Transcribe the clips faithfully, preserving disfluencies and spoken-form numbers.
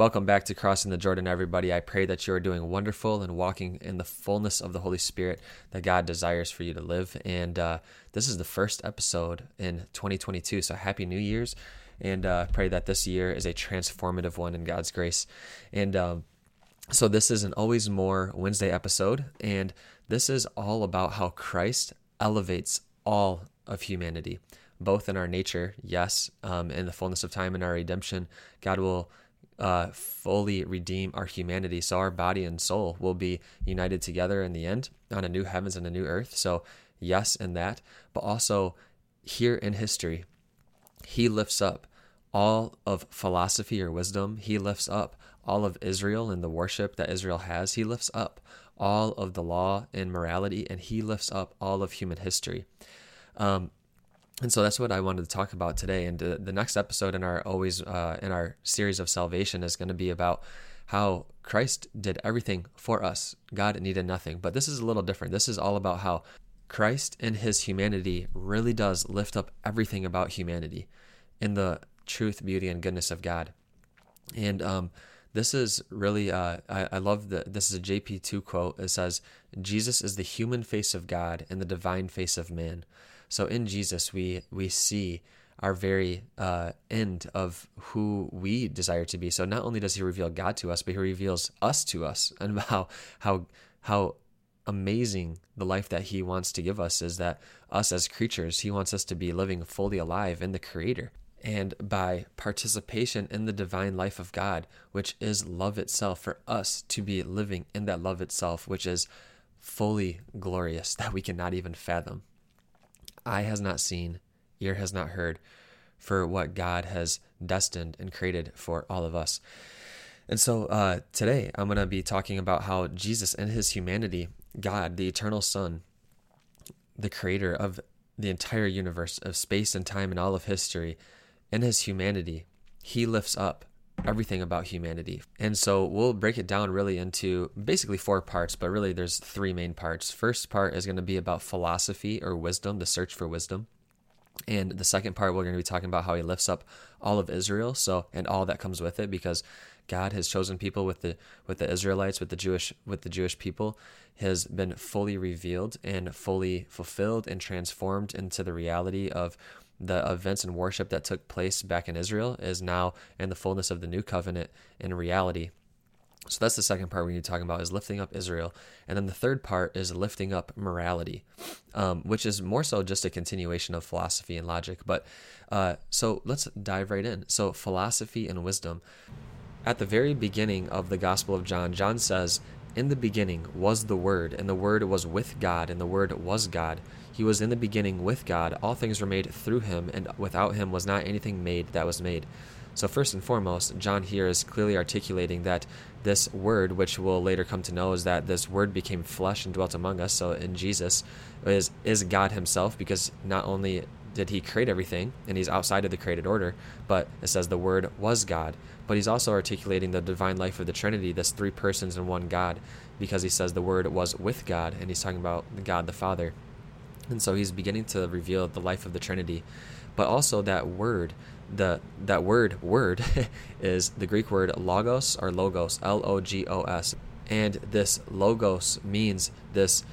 Welcome back to Crossing the Jordan, everybody. I pray that you are doing wonderful and walking in the fullness of the Holy Spirit that God desires for you to live. And uh, this is the first episode in twenty twenty-two, so Happy New Year's. And uh, pray that this year is a transformative one in God's grace. And um, so this is an Always More Wednesday episode, and this is all about how Christ elevates all of humanity, both in our nature, yes, um, in the fullness of time and our redemption. God will Uh, fully redeem our humanity, so our body and soul will be united together in the end on a new heavens and a new earth. So yes, in that, but also here in history, he lifts up all of philosophy or wisdom. He lifts up all of Israel and the worship that Israel has. He lifts up all of the law and morality, and he lifts up all of human history. Um, And so that's what I wanted to talk about today. And uh, the next episode in our always uh, in our series of salvation is going to be about how Christ did everything for us. God needed nothing. But this is a little different. This is all about how Christ in his humanity really does lift up everything about humanity in the truth, beauty, and goodness of God. And um, this is really, uh, I, I love the. This is a J P two quote. It says, "Jesus is the human face of God and the divine face of man." So in Jesus, we we see our very uh, end of who we desire to be. So not only does he reveal God to us, but he reveals us to us, and how how how amazing the life that he wants to give us is. That us as creatures, he wants us to be living fully alive in the Creator. And by participation in the divine life of God, which is love itself, for us to be living in that love itself, which is fully glorious, that we cannot even fathom. Eye has not seen, ear has not heard, for what God has destined and created for all of us. And so uh, today I'm going to be talking about how Jesus and his humanity, God, the eternal Son, the creator of the entire universe, of space and time and all of history, in his humanity, he lifts up everything about humanity. And so we'll break it down really into basically four parts, but really there's three main parts. First part is going to be about philosophy or wisdom, the search for wisdom. And the second part, we're going to be talking about how he lifts up all of Israel, so, and all that comes with it, because God has chosen people with the with the Israelites, with the Jewish with the Jewish people, has been fully revealed and fully fulfilled and transformed into the reality of the events and worship that took place back in Israel is now in the fullness of the new covenant in reality. So that's the second part we need to talk about, is lifting up Israel. And then the third part is lifting up morality, um, which is more so just a continuation of philosophy and logic. But uh, so let's dive right in. So philosophy and wisdom. At the very beginning of the Gospel of John, John says, "In the beginning was the Word, and the Word was with God, and the Word was God. He was in the beginning with God. All things were made through him, and without him was not anything made that was made." So first and foremost, John here is clearly articulating that this Word, which we'll later come to know is that this Word became flesh and dwelt among us, so in Jesus, is, is God himself, because not only did he create everything, and he's outside of the created order, but it says the Word was God. But he's also articulating the divine life of the Trinity, this three persons in one God, because he says the Word was with God, and he's talking about God the Father. And so he's beginning to reveal the life of the Trinity. But also that word, the that word, word, is the Greek word logos, or logos, L O G O S. And this logos means this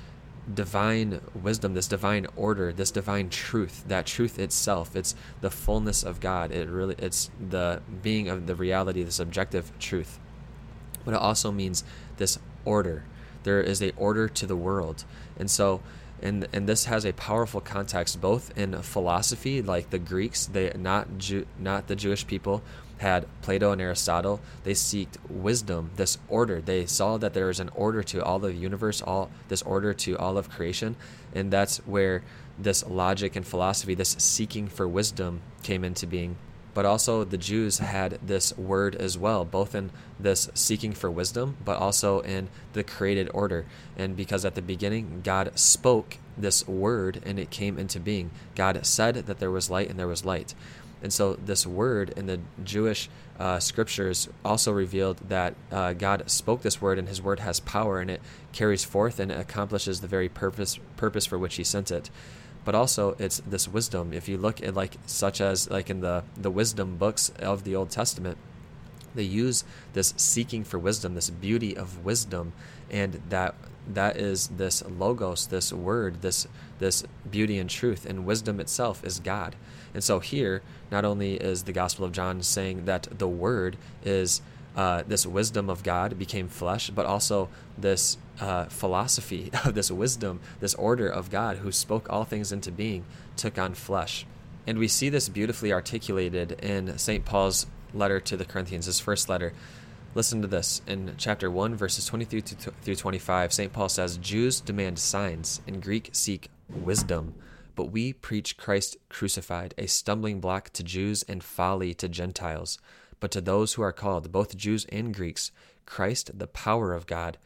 divine wisdom, this divine order, this divine truth, that truth itself. It's the fullness of God. It really, it's the being of the reality, the subjective truth. But it also means this order. There is a order to the world. And so, and and this has a powerful context both in philosophy, like the Greeks, they not Jew, not the Jewish people, had Plato and Aristotle. They seeked wisdom, this order. They saw that there is an order to all of the universe, all this order to all of creation, and that's where this logic and philosophy, this seeking for wisdom, came into being. But also the Jews had this word as well, both in this seeking for wisdom, but also in the created order. And because at the beginning, God spoke this word and it came into being. God said that there was light, and there was light. And so this word in the Jewish uh, scriptures also revealed that uh, God spoke this word, and his word has power, and it carries forth and it accomplishes the very purpose purpose for which he sent it. But also it's this wisdom. If you look at like such as like in the, the wisdom books of the Old Testament, They use this seeking for wisdom, this beauty of wisdom, and that that is this logos, this word, this this beauty and truth, and wisdom itself is God. And so here, not only is the Gospel of John saying that the Word is uh, this wisdom of God became flesh, but also this uh, philosophy of this wisdom, this order of God who spoke all things into being, took on flesh. And we see this beautifully articulated in Saint Paul's letter to the Corinthians, his first letter. Listen to this. In chapter one, verses twenty-three through twenty-five, Saint Paul says, "Jews demand signs, and Greeks seek wisdom. But we preach Christ crucified, a stumbling block to Jews and folly to Gentiles. But to those who are called, both Jews and Greeks, Christ the power of God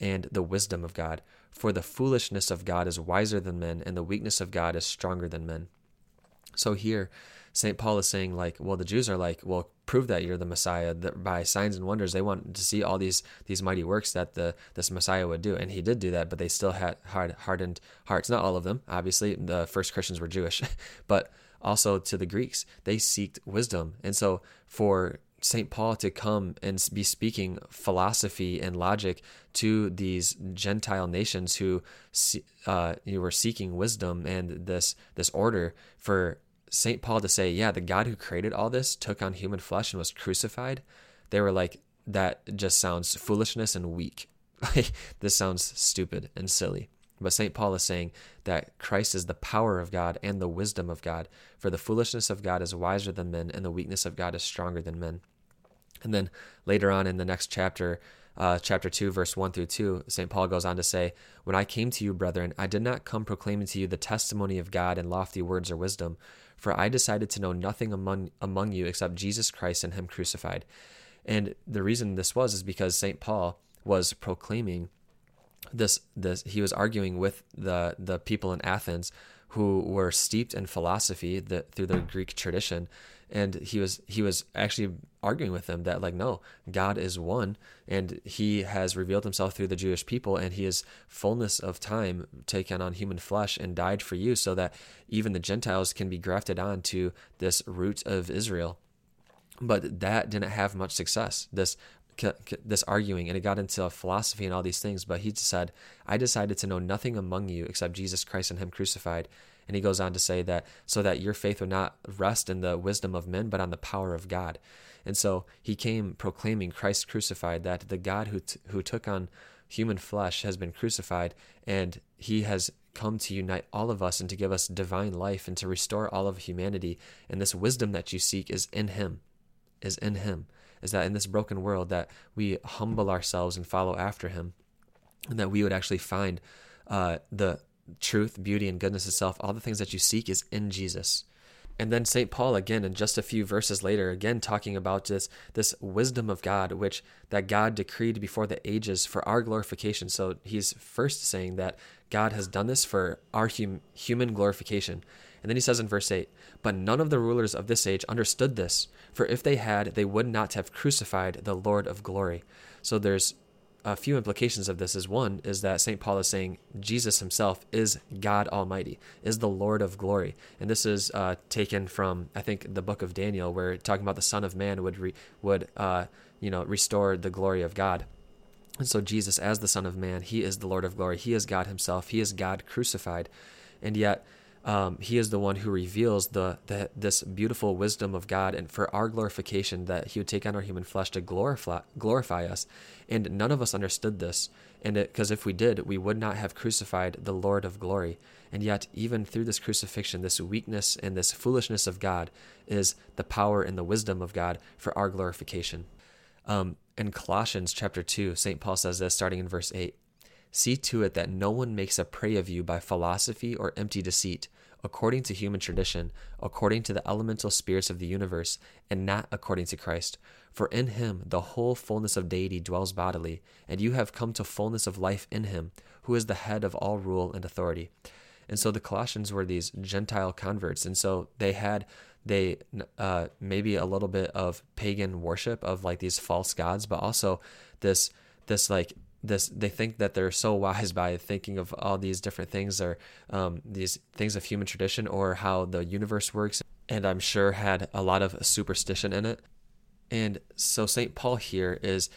and the wisdom of God. For the foolishness of God is wiser than men, and the weakness of God is stronger than men." So here, Saint Paul is saying, like, well, the Jews are like, well, prove that you're the Messiah that by signs and wonders. They want to see all these these mighty works that the this Messiah would do, and he did do that, but they still had hard, hardened hearts. Not all of them, obviously. The first Christians were Jewish, but also to the Greeks, they seeked wisdom. And so for Saint Paul to come and be speaking philosophy and logic to these Gentile nations who uh, you were seeking wisdom and this this order, for Saint Paul to say, yeah, the God who created all this took on human flesh and was crucified, they were like, that just sounds foolishness and weak. Like, this sounds stupid and silly. But Saint Paul is saying that Christ is the power of God and the wisdom of God, for the foolishness of God is wiser than men, and the weakness of God is stronger than men. And then later on in the next chapter, uh, chapter two, verse one through two, Saint Paul goes on to say, "When I came to you, brethren, I did not come proclaiming to you the testimony of God in lofty words or wisdom, for I decided to know nothing among among you except Jesus Christ and him crucified." And the reason this was is because Saint Paul was proclaiming this, this he was arguing with the, the people in Athens who were steeped in philosophy that, through their Greek tradition. And he was he was actually arguing with them that, like, no, God is one, and he has revealed himself through the Jewish people, and he is fullness of time taken on human flesh and died for you so that even the Gentiles can be grafted on to this root of Israel. But that didn't have much success, this this arguing, and it got into philosophy and all these things. But he said, "I decided to know nothing among you except Jesus Christ and him crucified." And he goes on to say that so that your faith would not rest in the wisdom of men, but on the power of God. And so he came proclaiming Christ crucified, that the God who t- who took on human flesh has been crucified, and he has come to unite all of us and to give us divine life and to restore all of humanity. And this wisdom that you seek is in him, is in him, is that in this broken world that we humble ourselves and follow after him, and that we would actually find uh, the truth, beauty, and goodness itself. All the things that you seek is in Jesus. And then Saint Paul, again, in just a few verses later, again talking about this this wisdom of God, which that God decreed before the ages for our glorification. So he's first saying that God has done this for our hum, human glorification. And then he says in verse eight, "But none of the rulers of this age understood this, for if they had, they would not have crucified the Lord of glory." So there's a few implications of this. Is one is that Saint Paul is saying Jesus himself is God Almighty, is the Lord of glory. And this is uh, taken from, I think, the book of Daniel, where talking about the Son of Man would re- would uh, you know restore the glory of God. And so Jesus, as the Son of Man, he is the Lord of glory. He is God himself. He is God crucified. And yet um, he is the one who reveals the, the this beautiful wisdom of God, and for our glorification, that he would take on our human flesh to glorify, glorify us. And none of us understood this, and because if we did, we would not have crucified the Lord of glory. And yet, even through this crucifixion, this weakness and this foolishness of God is the power and the wisdom of God for our glorification. Um, in Colossians chapter two, Saint Paul says this, starting in verse eight, "See to it that no one makes a prey of you by philosophy or empty deceit, according to human tradition, according to the elemental spirits of the universe, and not according to Christ. For in him the whole fullness of deity dwells bodily, and you have come to fullness of life in him, who is the head of all rule and authority." And so the Colossians were these Gentile converts, and so they had they uh, maybe a little bit of pagan worship of like these false gods, but also this this like This, they think that they're so wise by thinking of all these different things, or um, these things of human tradition, or how the universe works, and I'm sure had a lot of superstition in it. And so Saint Paul here is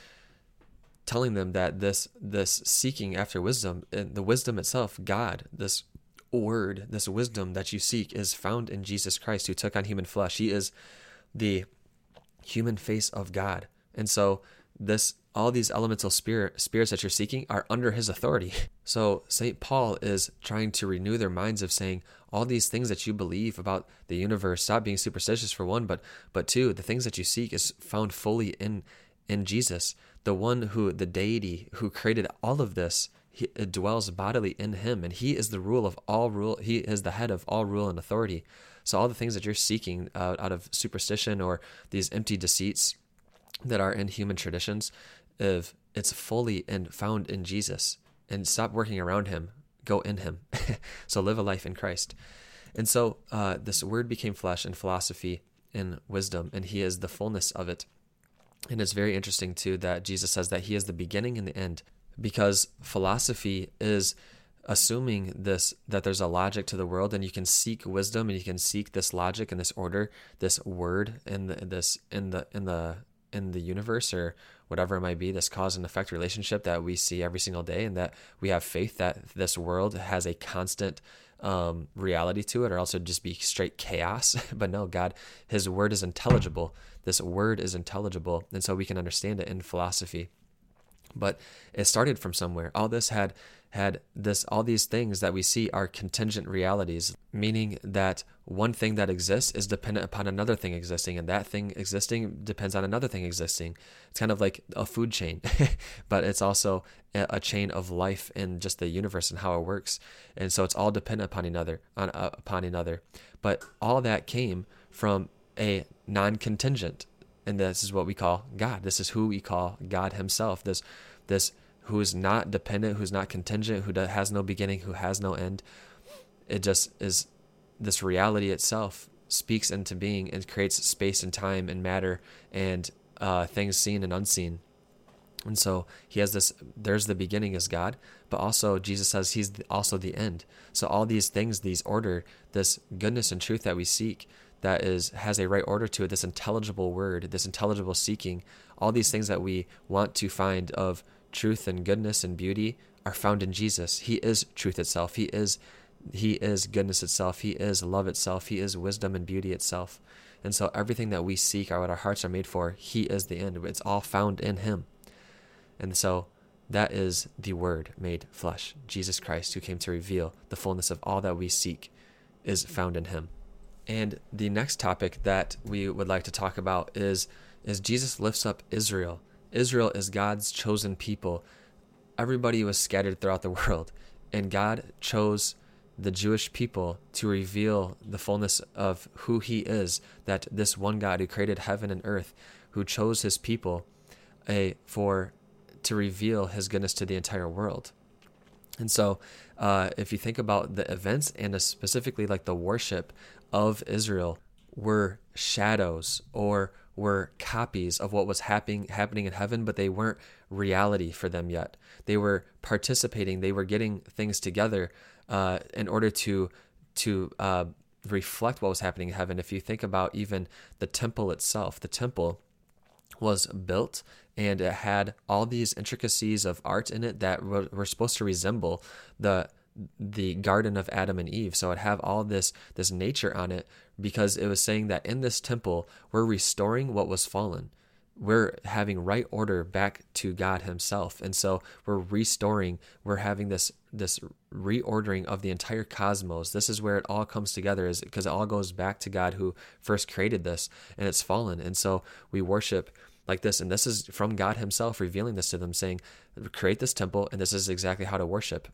telling them that this this seeking after wisdom, and the wisdom itself, God, this word, this wisdom that you seek is found in Jesus Christ, who took on human flesh. He is the human face of God. And so this all these elemental spirit, spirits that you're seeking are under his authority. So Saint Paul is trying to renew their minds of saying, all these things that you believe about the universe, stop being superstitious for one, but but two, the things that you seek is found fully in in Jesus, the one who, the deity who created all of this. He, it dwells bodily in him, and he is the rule of all rule. He is the head of all rule and authority. So all the things that you're seeking out, out of superstition or these empty deceits that are in human traditions, if it's fully and found in Jesus, and stop working around him, go in him. So live a life in Christ. And so uh, this word became flesh in philosophy and wisdom, and he is the fullness of it. And it's very interesting too that Jesus says that he is the beginning and the end, because philosophy is assuming this, that there's a logic to the world, and you can seek wisdom and you can seek this logic and this order, this word, and this in the in the in the universe, or whatever it might be, this cause and effect relationship that we see every single day, and that we have faith that this world has a constant um, reality to it, or else it'd just be straight chaos. But no, God, his word is intelligible. This word is intelligible. And so we can understand it in philosophy. But it started from somewhere. All this had, had this, all these things that we see are contingent realities, meaning that one thing that exists is dependent upon another thing existing, and that thing existing depends on another thing existing. It's kind of like a food chain, but it's also a chain of life and just the universe and how it works. And so it's all dependent upon another, on, uh, upon another. But all that came from a non-contingent. And this is what we call God. This is who we call God himself. This, this who is not dependent, who's not contingent, who has no beginning, who has no end. It just is, this reality itself speaks into being and creates space and time and matter and uh, things seen and unseen. And so he has this, there's the beginning is God, but also Jesus says he's also the end. So all these things, these order, this goodness and truth that we seek, that is has a right order to it, this intelligible word, this intelligible seeking, all these things that we want to find of truth and goodness and beauty are found in Jesus. He is truth itself. He is he is goodness itself. He is love itself. He is wisdom and beauty itself. And so everything that we seek, or what our hearts are made for, he is the end. It's all found in him. And so that is the word made flesh, Jesus Christ, who came to reveal the fullness of all that we seek is found in him. And the next topic that we would like to talk about is, is Jesus lifts up Israel. Israel is God's chosen people. Everybody was scattered throughout the world, and God chose the Jewish people to reveal the fullness of who he is, that this one God who created heaven and earth, who chose his people a, for to reveal his goodness to the entire world. And so uh, if you think about the events and specifically like the worship of Israel were shadows or were copies of what was happening happening in heaven, but they weren't reality for them yet. They were participating. They were getting things together uh, in order to to uh, reflect what was happening in heaven. If you think about even the temple itself, the temple was built and it had all these intricacies of art in it that were, were supposed to resemble the the garden of Adam and Eve. So it have all this this nature on it, because it was saying that in this temple we're restoring what was fallen. We're having right order back to God himself. And so we're restoring, we're having this this reordering of the entire cosmos. This is where it all comes together, is because it all goes back to God who first created this, and it's fallen. And so we worship like this, and this is from God himself revealing this to them, saying, create this temple, and this is exactly how to worship.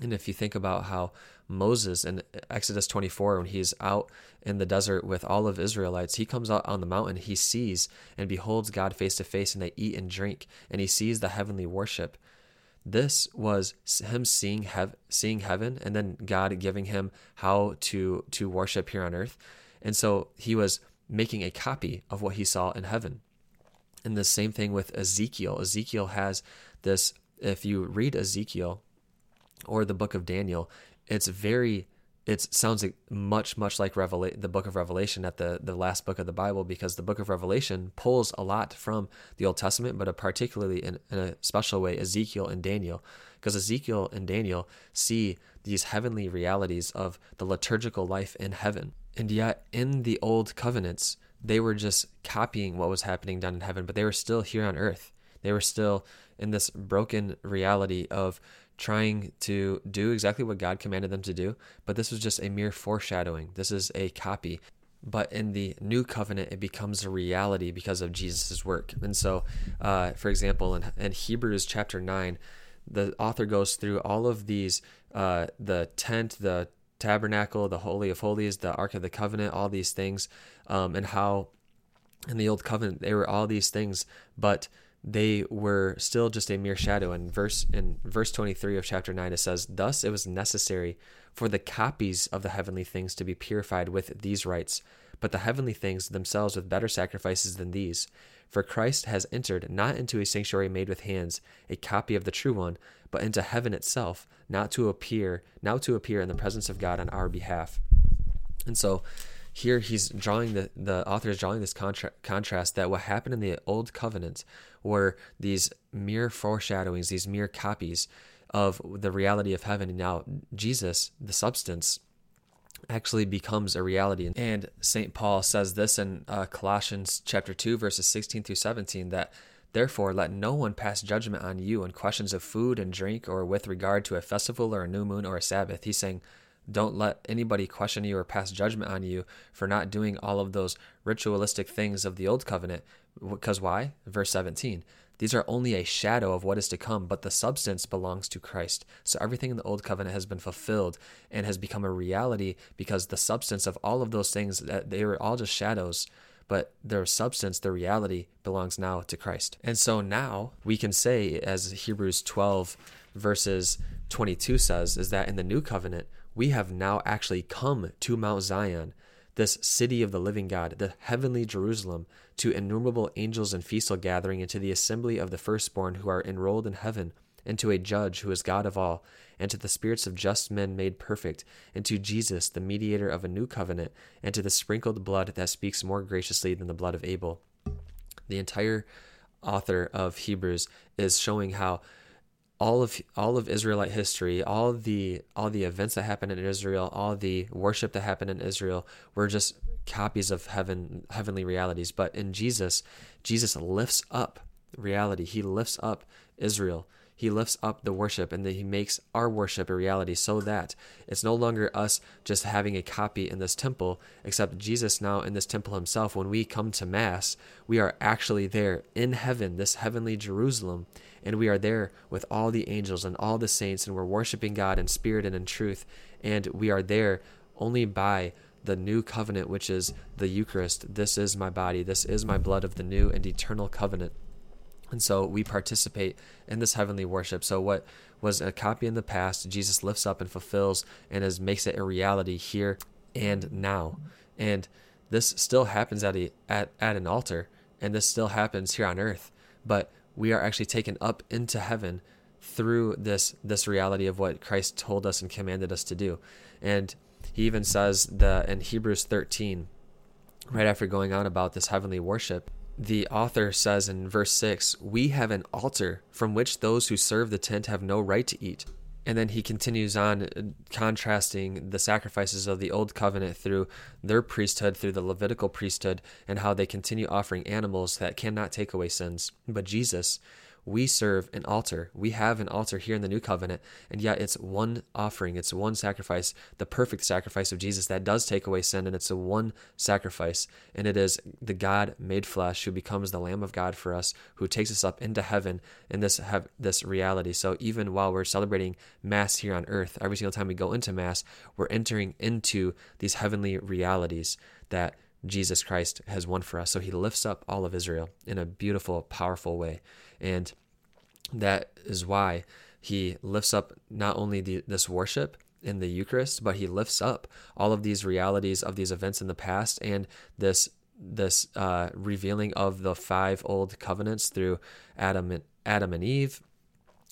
And if you think about how Moses in Exodus twenty-four, when he's out in the desert with all of Israelites, he comes out on the mountain, he sees and beholds God face to face, and they eat and drink, and he sees the heavenly worship. This was him seeing hev- seeing heaven, and then God giving him how to, to worship here on earth. And so he was making a copy of what he saw in heaven. And the same thing with Ezekiel. Ezekiel has this, if you read Ezekiel or the book of Daniel, it's very It sounds much, much like Revela- the book of Revelation at the, the last book of the Bible, because the book of Revelation pulls a lot from the Old Testament, but a particularly in, in a special way, Ezekiel and Daniel, because Ezekiel and Daniel see these heavenly realities of the liturgical life in heaven. And yet in the old covenants, they were just copying what was happening down in heaven, but they were still here on earth. They were still in this broken reality of trying to do exactly what God commanded them to do, but this was just a mere foreshadowing. This is a copy. But in the new covenant, it becomes a reality because of Jesus's work. And so, uh, for example, in, in Hebrews chapter nine, the author goes through all of these, uh, the tent, the tabernacle, the Holy of Holies, the Ark of the Covenant, all these things, um, and how in the old covenant, they were all these things, but they were still just a mere shadow. In verse in verse twenty-three of chapter nine, it says, "Thus it was necessary for the copies of the heavenly things to be purified with these rites, but the heavenly things themselves with better sacrifices than these. For Christ has entered not into a sanctuary made with hands, a copy of the true one, but into heaven itself, not to appear, now to appear in the presence of God on our behalf." And so here he's drawing, the, the author is drawing this contra- contrast that what happened in the old covenant were these mere foreshadowings, these mere copies of the reality of heaven. And now Jesus, the substance, actually becomes a reality. And Saint Paul says this in uh, Colossians chapter two, verses sixteen through seventeen, that "Therefore, let no one pass judgment on you in questions of food and drink or with regard to a festival or a new moon or a Sabbath." He's saying, don't let anybody question you or pass judgment on you for not doing all of those ritualistic things of the old covenant. Because why? Verse seventeen, "These are only a shadow of what is to come, but the substance belongs to Christ." So everything in the old covenant has been fulfilled and has become a reality, because the substance of all of those things, they were all just shadows, but their substance, their reality, belongs now to Christ. And so now we can say, as Hebrews twelve verses twenty-two says, is that in the new covenant, we have now actually come to Mount Zion, this city of the living God, the heavenly Jerusalem, to innumerable angels and festal gathering, and to the assembly of the firstborn who are enrolled in heaven, and to a judge who is God of all, and to the spirits of just men made perfect, and to Jesus, the mediator of a new covenant, and to the sprinkled blood that speaks more graciously than the blood of Abel. The entire author of Hebrews is showing how All of all of Israelite history, all the all the events that happened in Israel, all the worship that happened in Israel were just copies of heaven, heavenly realities. But in Jesus, Jesus lifts up reality. He lifts up Israel. He lifts up the worship, and that he makes our worship a reality, so that it's no longer us just having a copy in this temple, except Jesus now in this temple himself. When we come to Mass, we are actually there in heaven, this heavenly Jerusalem, and we are there with all the angels and all the saints, and we're worshiping God in spirit and in truth, and we are there only by the new covenant, which is the Eucharist. This is my body, this is my blood of the new and eternal covenant. And so we participate in this heavenly worship. So what was a copy in the past, Jesus lifts up and fulfills and is, makes it a reality here and now. And this still happens at, a, at, at an altar, and this still happens here on earth. But we are actually taken up into heaven through this, this reality of what Christ told us and commanded us to do. And he even says the, in Hebrews thirteen, right after going on about this heavenly worship, the author says in verse six, "We have an altar from which those who serve the tent have no right to eat." And then he continues on contrasting the sacrifices of the old covenant through their priesthood, through the Levitical priesthood, and how they continue offering animals that cannot take away sins. But Jesus, we serve an altar. We have an altar here in the new covenant, and yet it's one offering. It's one sacrifice, the perfect sacrifice of Jesus that does take away sin, and it's a one sacrifice. And it is the God made flesh who becomes the Lamb of God for us, who takes us up into heaven in this have this reality. So even while we're celebrating Mass here on earth, every single time we go into Mass, we're entering into these heavenly realities that Jesus Christ has won for us. So he lifts up all of Israel in a beautiful, powerful way. And that is why he lifts up not only the, this worship in the Eucharist, but he lifts up all of these realities of these events in the past, and this this uh, revealing of the five old covenants through Adam and, Adam and Eve,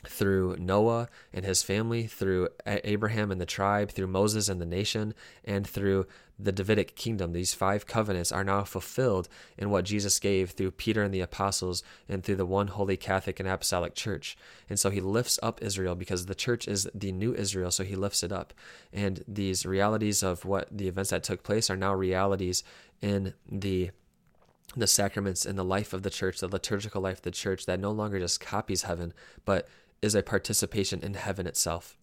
through Noah and his family, through Abraham and the tribe, through Moses and the nation, and through the Davidic kingdom. These five covenants are now fulfilled in what Jesus gave through Peter and the apostles and through the one holy Catholic and Apostolic Church. And so he lifts up Israel because the church is the new Israel, so he lifts it up. And these realities of what the events that took place are now realities in the the sacraments and the life of the church, the liturgical life of the church that no longer just copies heaven, but is a participation in heaven itself,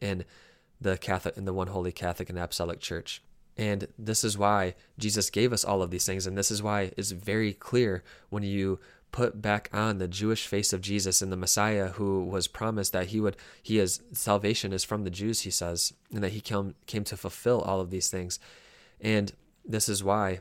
in the Catholic, in the one holy Catholic and Apostolic Church. And this is why Jesus gave us all of these things, and this is why it's very clear when you put back on the Jewish face of Jesus and the Messiah, who was promised that he would, he is, salvation is from the Jews, he says, and that he came came to fulfill all of these things. And this is why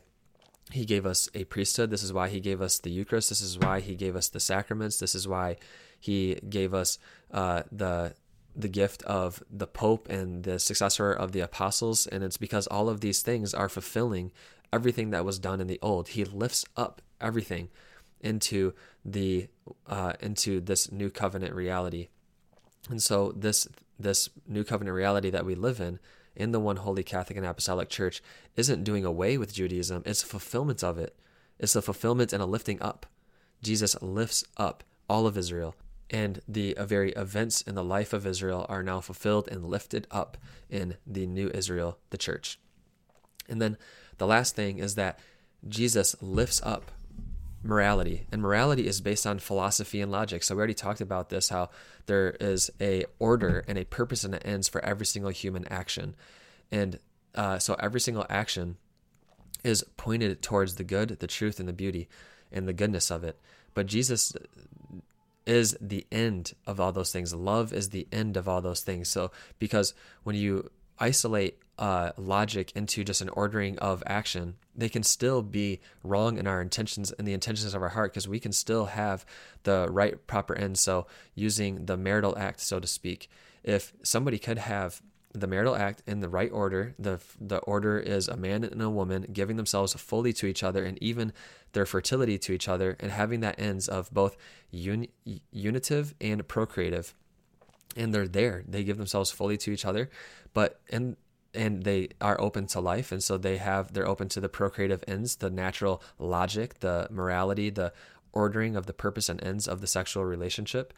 he gave us a priesthood. This is why he gave us the Eucharist. This is why he gave us the sacraments. This is why he gave us uh, the the gift of the Pope and the successor of the apostles. And it's because all of these things are fulfilling everything that was done in the old. He lifts up everything into the uh, into this new covenant reality. And so this this new covenant reality that we live in, in the one holy Catholic and Apostolic Church, isn't doing away with Judaism. It's a fulfillment of it. It's a fulfillment and a lifting up. Jesus lifts up all of Israel, and the very events in the life of Israel are now fulfilled and lifted up in the new Israel, the church. And then the last thing is that Jesus lifts up morality, and morality is based on philosophy and logic. So we already talked about this, how there is a order and a purpose and an ends for every single human action. And uh, so every single action is pointed towards the good, the truth, and the beauty and the goodness of it. But Jesus is the end of all those things. Love is the end of all those things. So because when you isolate uh, logic into just an ordering of action, they can still be wrong in our intentions and in the intentions of our heart, because we can still have the right proper end. So using the marital act, so to speak, if somebody could have the marital act in the right order, the the order is a man and a woman giving themselves fully to each other and even their fertility to each other, and having that ends of both un, unitive and procreative. And they're there. They give themselves fully to each other, but and and they are open to life, and so they have they're open to the procreative ends, the natural logic, the morality, the ordering of the purpose and ends of the sexual relationship.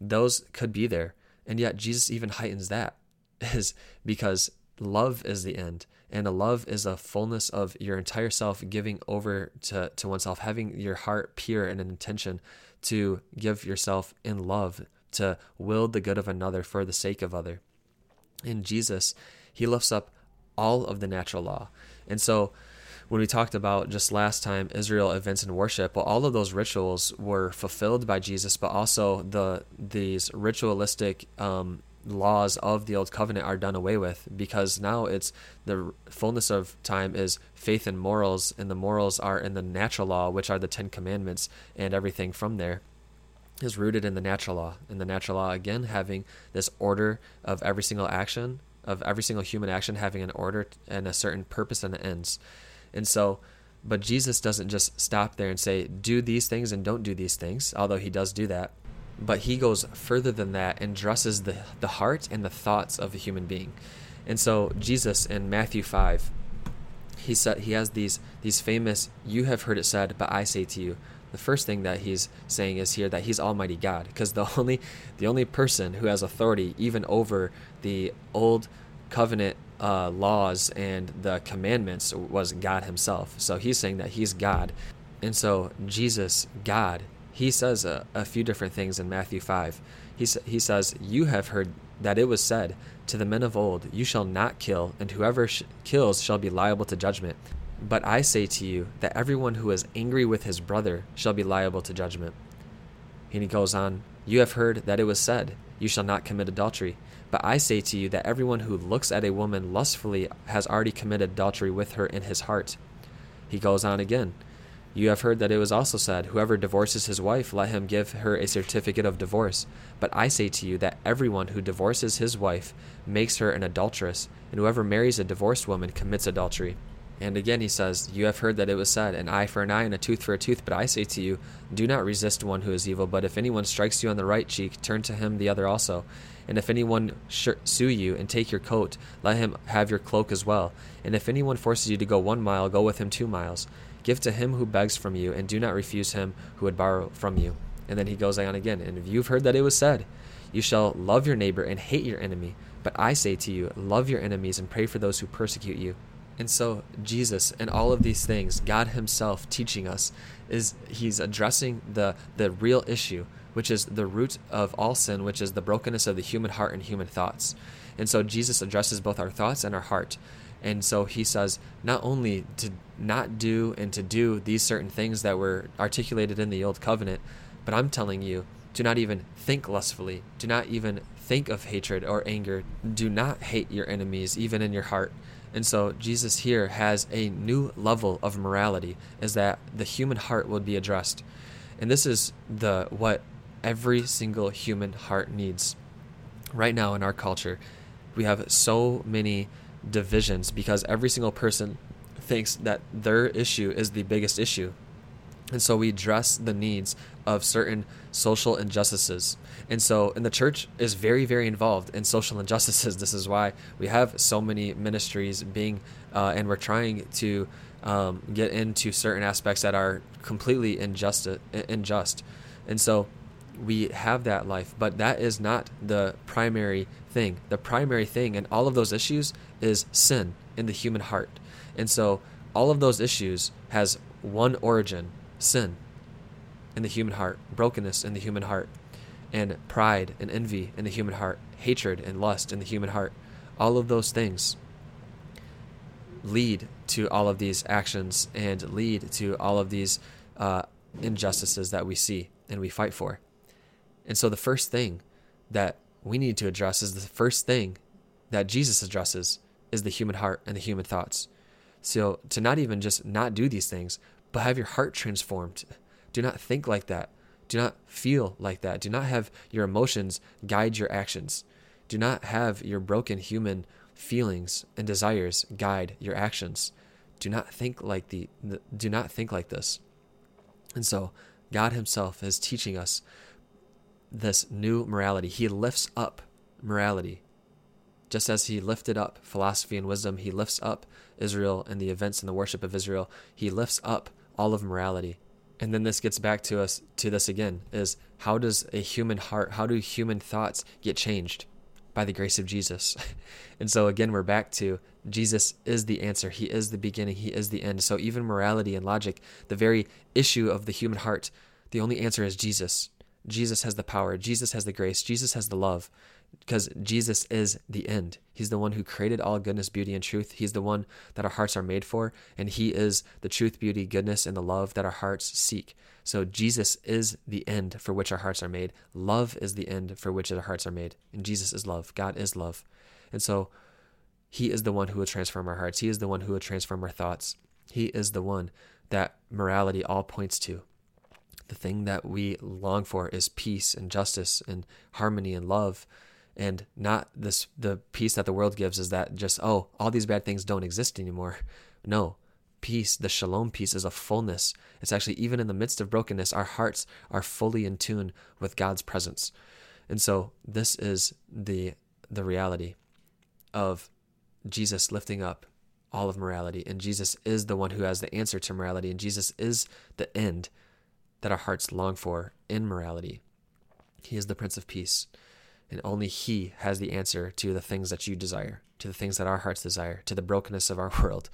Those could be there, and yet Jesus even heightens that, is because love is the end, and a love is a fullness of your entire self, giving over to to oneself, having your heart pure and an intention to give yourself in love, to will the good of another for the sake of other. In Jesus, he lifts up all of the natural law. And so when we talked about just last time, Israel events and worship, well, all of those rituals were fulfilled by Jesus, but also the these ritualistic um, laws of the old covenant are done away with, because now it's the fullness of time is faith and morals, and the morals are in the natural law, which are the Ten Commandments, and everything from there is rooted in the natural law. And the natural law, again, having this order of every single action, of every single human action, having an order and a certain purpose and ends. And so, but Jesus doesn't just stop there and say, do these things and don't do these things, although he does do that. But he goes further than that and dresses the, the heart and the thoughts of a human being. And so Jesus in Matthew five, he said, he has these, these famous, you have heard it said, but I say to you. The first thing that he's saying is here that he's Almighty God, because the only the only person who has authority even over the old covenant uh, laws and the commandments was God himself. So he's saying that he's God. And so Jesus, God, he says a, a few different things in Matthew five. He, he says, you have heard that it was said to the men of old, you shall not kill, and whoever sh- kills shall be liable to judgment. But I say to you that everyone who is angry with his brother shall be liable to judgment. And he goes on, you have heard that it was said, you shall not commit adultery. But I say to you that everyone who looks at a woman lustfully has already committed adultery with her in his heart. He goes on again, you have heard that it was also said, whoever divorces his wife, let him give her a certificate of divorce. But I say to you that everyone who divorces his wife makes her an adulteress, and whoever marries a divorced woman commits adultery. And again he says, you have heard that it was said, an eye for an eye and a tooth for a tooth, but I say to you, do not resist one who is evil, but if anyone strikes you on the right cheek, turn to him the other also. And if anyone sh- sue you and take your coat, let him have your cloak as well. And if anyone forces you to go one mile, go with him two miles. Give to him who begs from you, and do not refuse him who would borrow from you. And then he goes on again, and if you've heard that it was said, you shall love your neighbor and hate your enemy, but I say to you, love your enemies and pray for those who persecute you. And so Jesus and all of these things, God himself teaching us, is he's addressing the, the real issue, which is the root of all sin, which is the brokenness of the human heart and human thoughts. And so Jesus addresses both our thoughts and our heart. And so he says not only to not do and to do these certain things that were articulated in the Old Covenant, but I'm telling you, do not even think lustfully. Do not even think of hatred or anger. Do not hate your enemies, even in your heart. And so Jesus here has a new level of morality, is that the human heart will be addressed. And this is the what every single human heart needs. Right now in our culture, we have so many divisions because every single person thinks that their issue is the biggest issue. And so we address the needs of certain social injustices. And so, and the church is very, very involved in social injustices. This is why we have so many ministries being, uh, and we're trying to um, get into certain aspects that are completely unjust, unjust. And so we have that life, but that is not the primary thing. The primary thing in all of those issues is sin in the human heart. And so all of those issues has one origin: sin in the human heart, brokenness in the human heart, and pride and envy in the human heart, hatred and lust in the human heart. All of those things lead to all of these actions and lead to all of these uh, injustices that we see and we fight for. And so the first thing that we need to address is the first thing that Jesus addresses is the human heart and the human thoughts. So to not even just not do these things, but have your heart transformed. Do not think like that. Do not feel like that. Do not have your emotions guide your actions. Do not have your broken human feelings and desires guide your actions. Do not think like the, the do not think like this. And so God himself is teaching us this new morality. He lifts up morality. Just as he lifted up philosophy and wisdom, he lifts up Israel and the events and the worship of Israel. He lifts up all of morality. And then this gets back to us to this again, is how does a human heart, how do human thoughts get changed? By the grace of Jesus. And so again, we're back to Jesus is the answer. He is the beginning. He is the end. So even morality and logic, the very issue of the human heart, the only answer is Jesus. Jesus has the power. Jesus has the grace. Jesus has the love. Because Jesus is the end. He's the one who created all goodness, beauty, and truth. He's the one that our hearts are made for, and he is the truth, beauty, goodness, and the love that our hearts seek. So Jesus is the end for which our hearts are made. Love is the end for which our hearts are made, and Jesus is love. God is love. And so he is the one who will transform our hearts. He is the one who will transform our thoughts. He is the one that morality all points to. The thing that we long for is peace and justice and harmony and love. And not this, the peace that the world gives is that just, oh, all these bad things don't exist anymore. No, peace, the shalom peace, is a fullness. It's actually, even in the midst of brokenness, our hearts are fully in tune with God's presence. And so this is the the reality of Jesus lifting up all of morality. And Jesus is the one who has the answer to morality. And Jesus is the end that our hearts long for in morality. He is the Prince of Peace. And only he has the answer to the things that you desire, to the things that our hearts desire, to the brokenness of our world.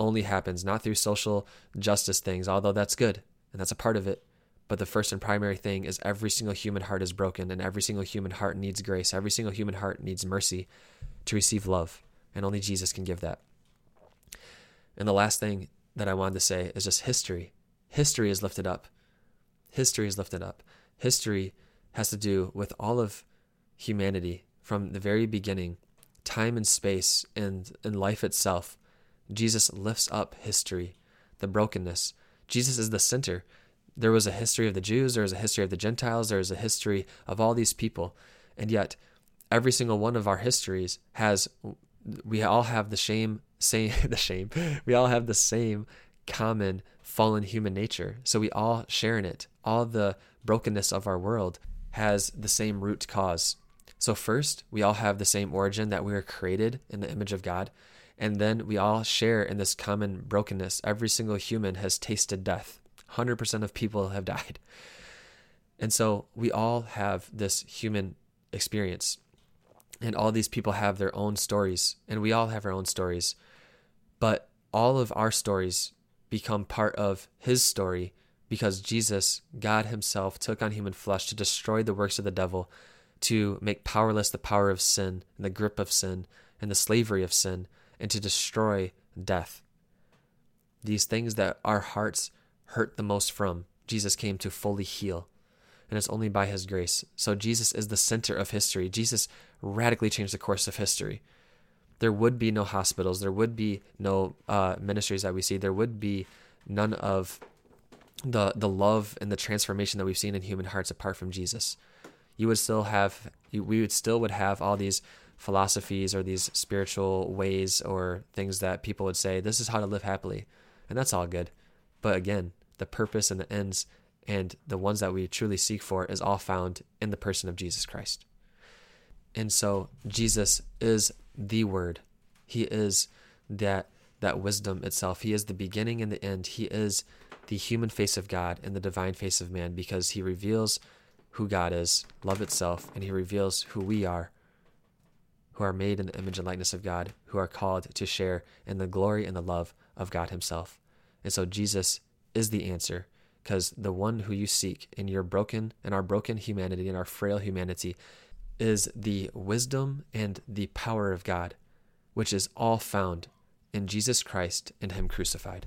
Only happens not through social justice things, although that's good, and that's a part of it. But the first and primary thing is every single human heart is broken, and every single human heart needs grace. Every single human heart needs mercy to receive love, and only Jesus can give that. And the last thing that I wanted to say is just history. History is lifted up. History is lifted up. History has to do with all of humanity from the very beginning, time and space and, and life itself. Jesus lifts up history, the brokenness. Jesus is the center. There was a history of the Jews, there was a history of the Gentiles, there was a history of all these people. And yet every single one of our histories has, we all have the same, same, the shame. We all have the same common fallen human nature. So we all share in it. All the brokenness of our world has the same root cause. So first, we all have the same origin, that we were created in the image of God. And then we all share in this common brokenness. Every single human has tasted death. one hundred percent of people have died. And so we all have this human experience. And all these people have their own stories. And we all have our own stories. But all of our stories become part of his story, because Jesus, God himself, took on human flesh to destroy the works of the devil, to make powerless the power of sin, and the grip of sin, and the slavery of sin, and to destroy death. These things that our hearts hurt the most from, Jesus came to fully heal. And it's only by his grace. So Jesus is the center of history. Jesus radically changed the course of history. There would be no hospitals. There would be no uh, ministries that we see. There would be none of the the love and the transformation that we've seen in human hearts apart from Jesus. You would still have, we would still would have all these philosophies or these spiritual ways or things that people would say, this is how to live happily. And that's all good. But again, the purpose and the ends and the ones that we truly seek for is all found in the person of Jesus Christ. And so Jesus is the Word. He is that that wisdom itself. He is the beginning and the end. He is the human face of God and the divine face of man, because he reveals who God is, love itself, and he reveals who we are, who are made in the image and likeness of God, who are called to share in the glory and the love of God himself. And so Jesus is the answer, because the one who you seek in your broken, in our broken humanity, in our frail humanity, is the wisdom and the power of God, which is all found in Jesus Christ and him crucified.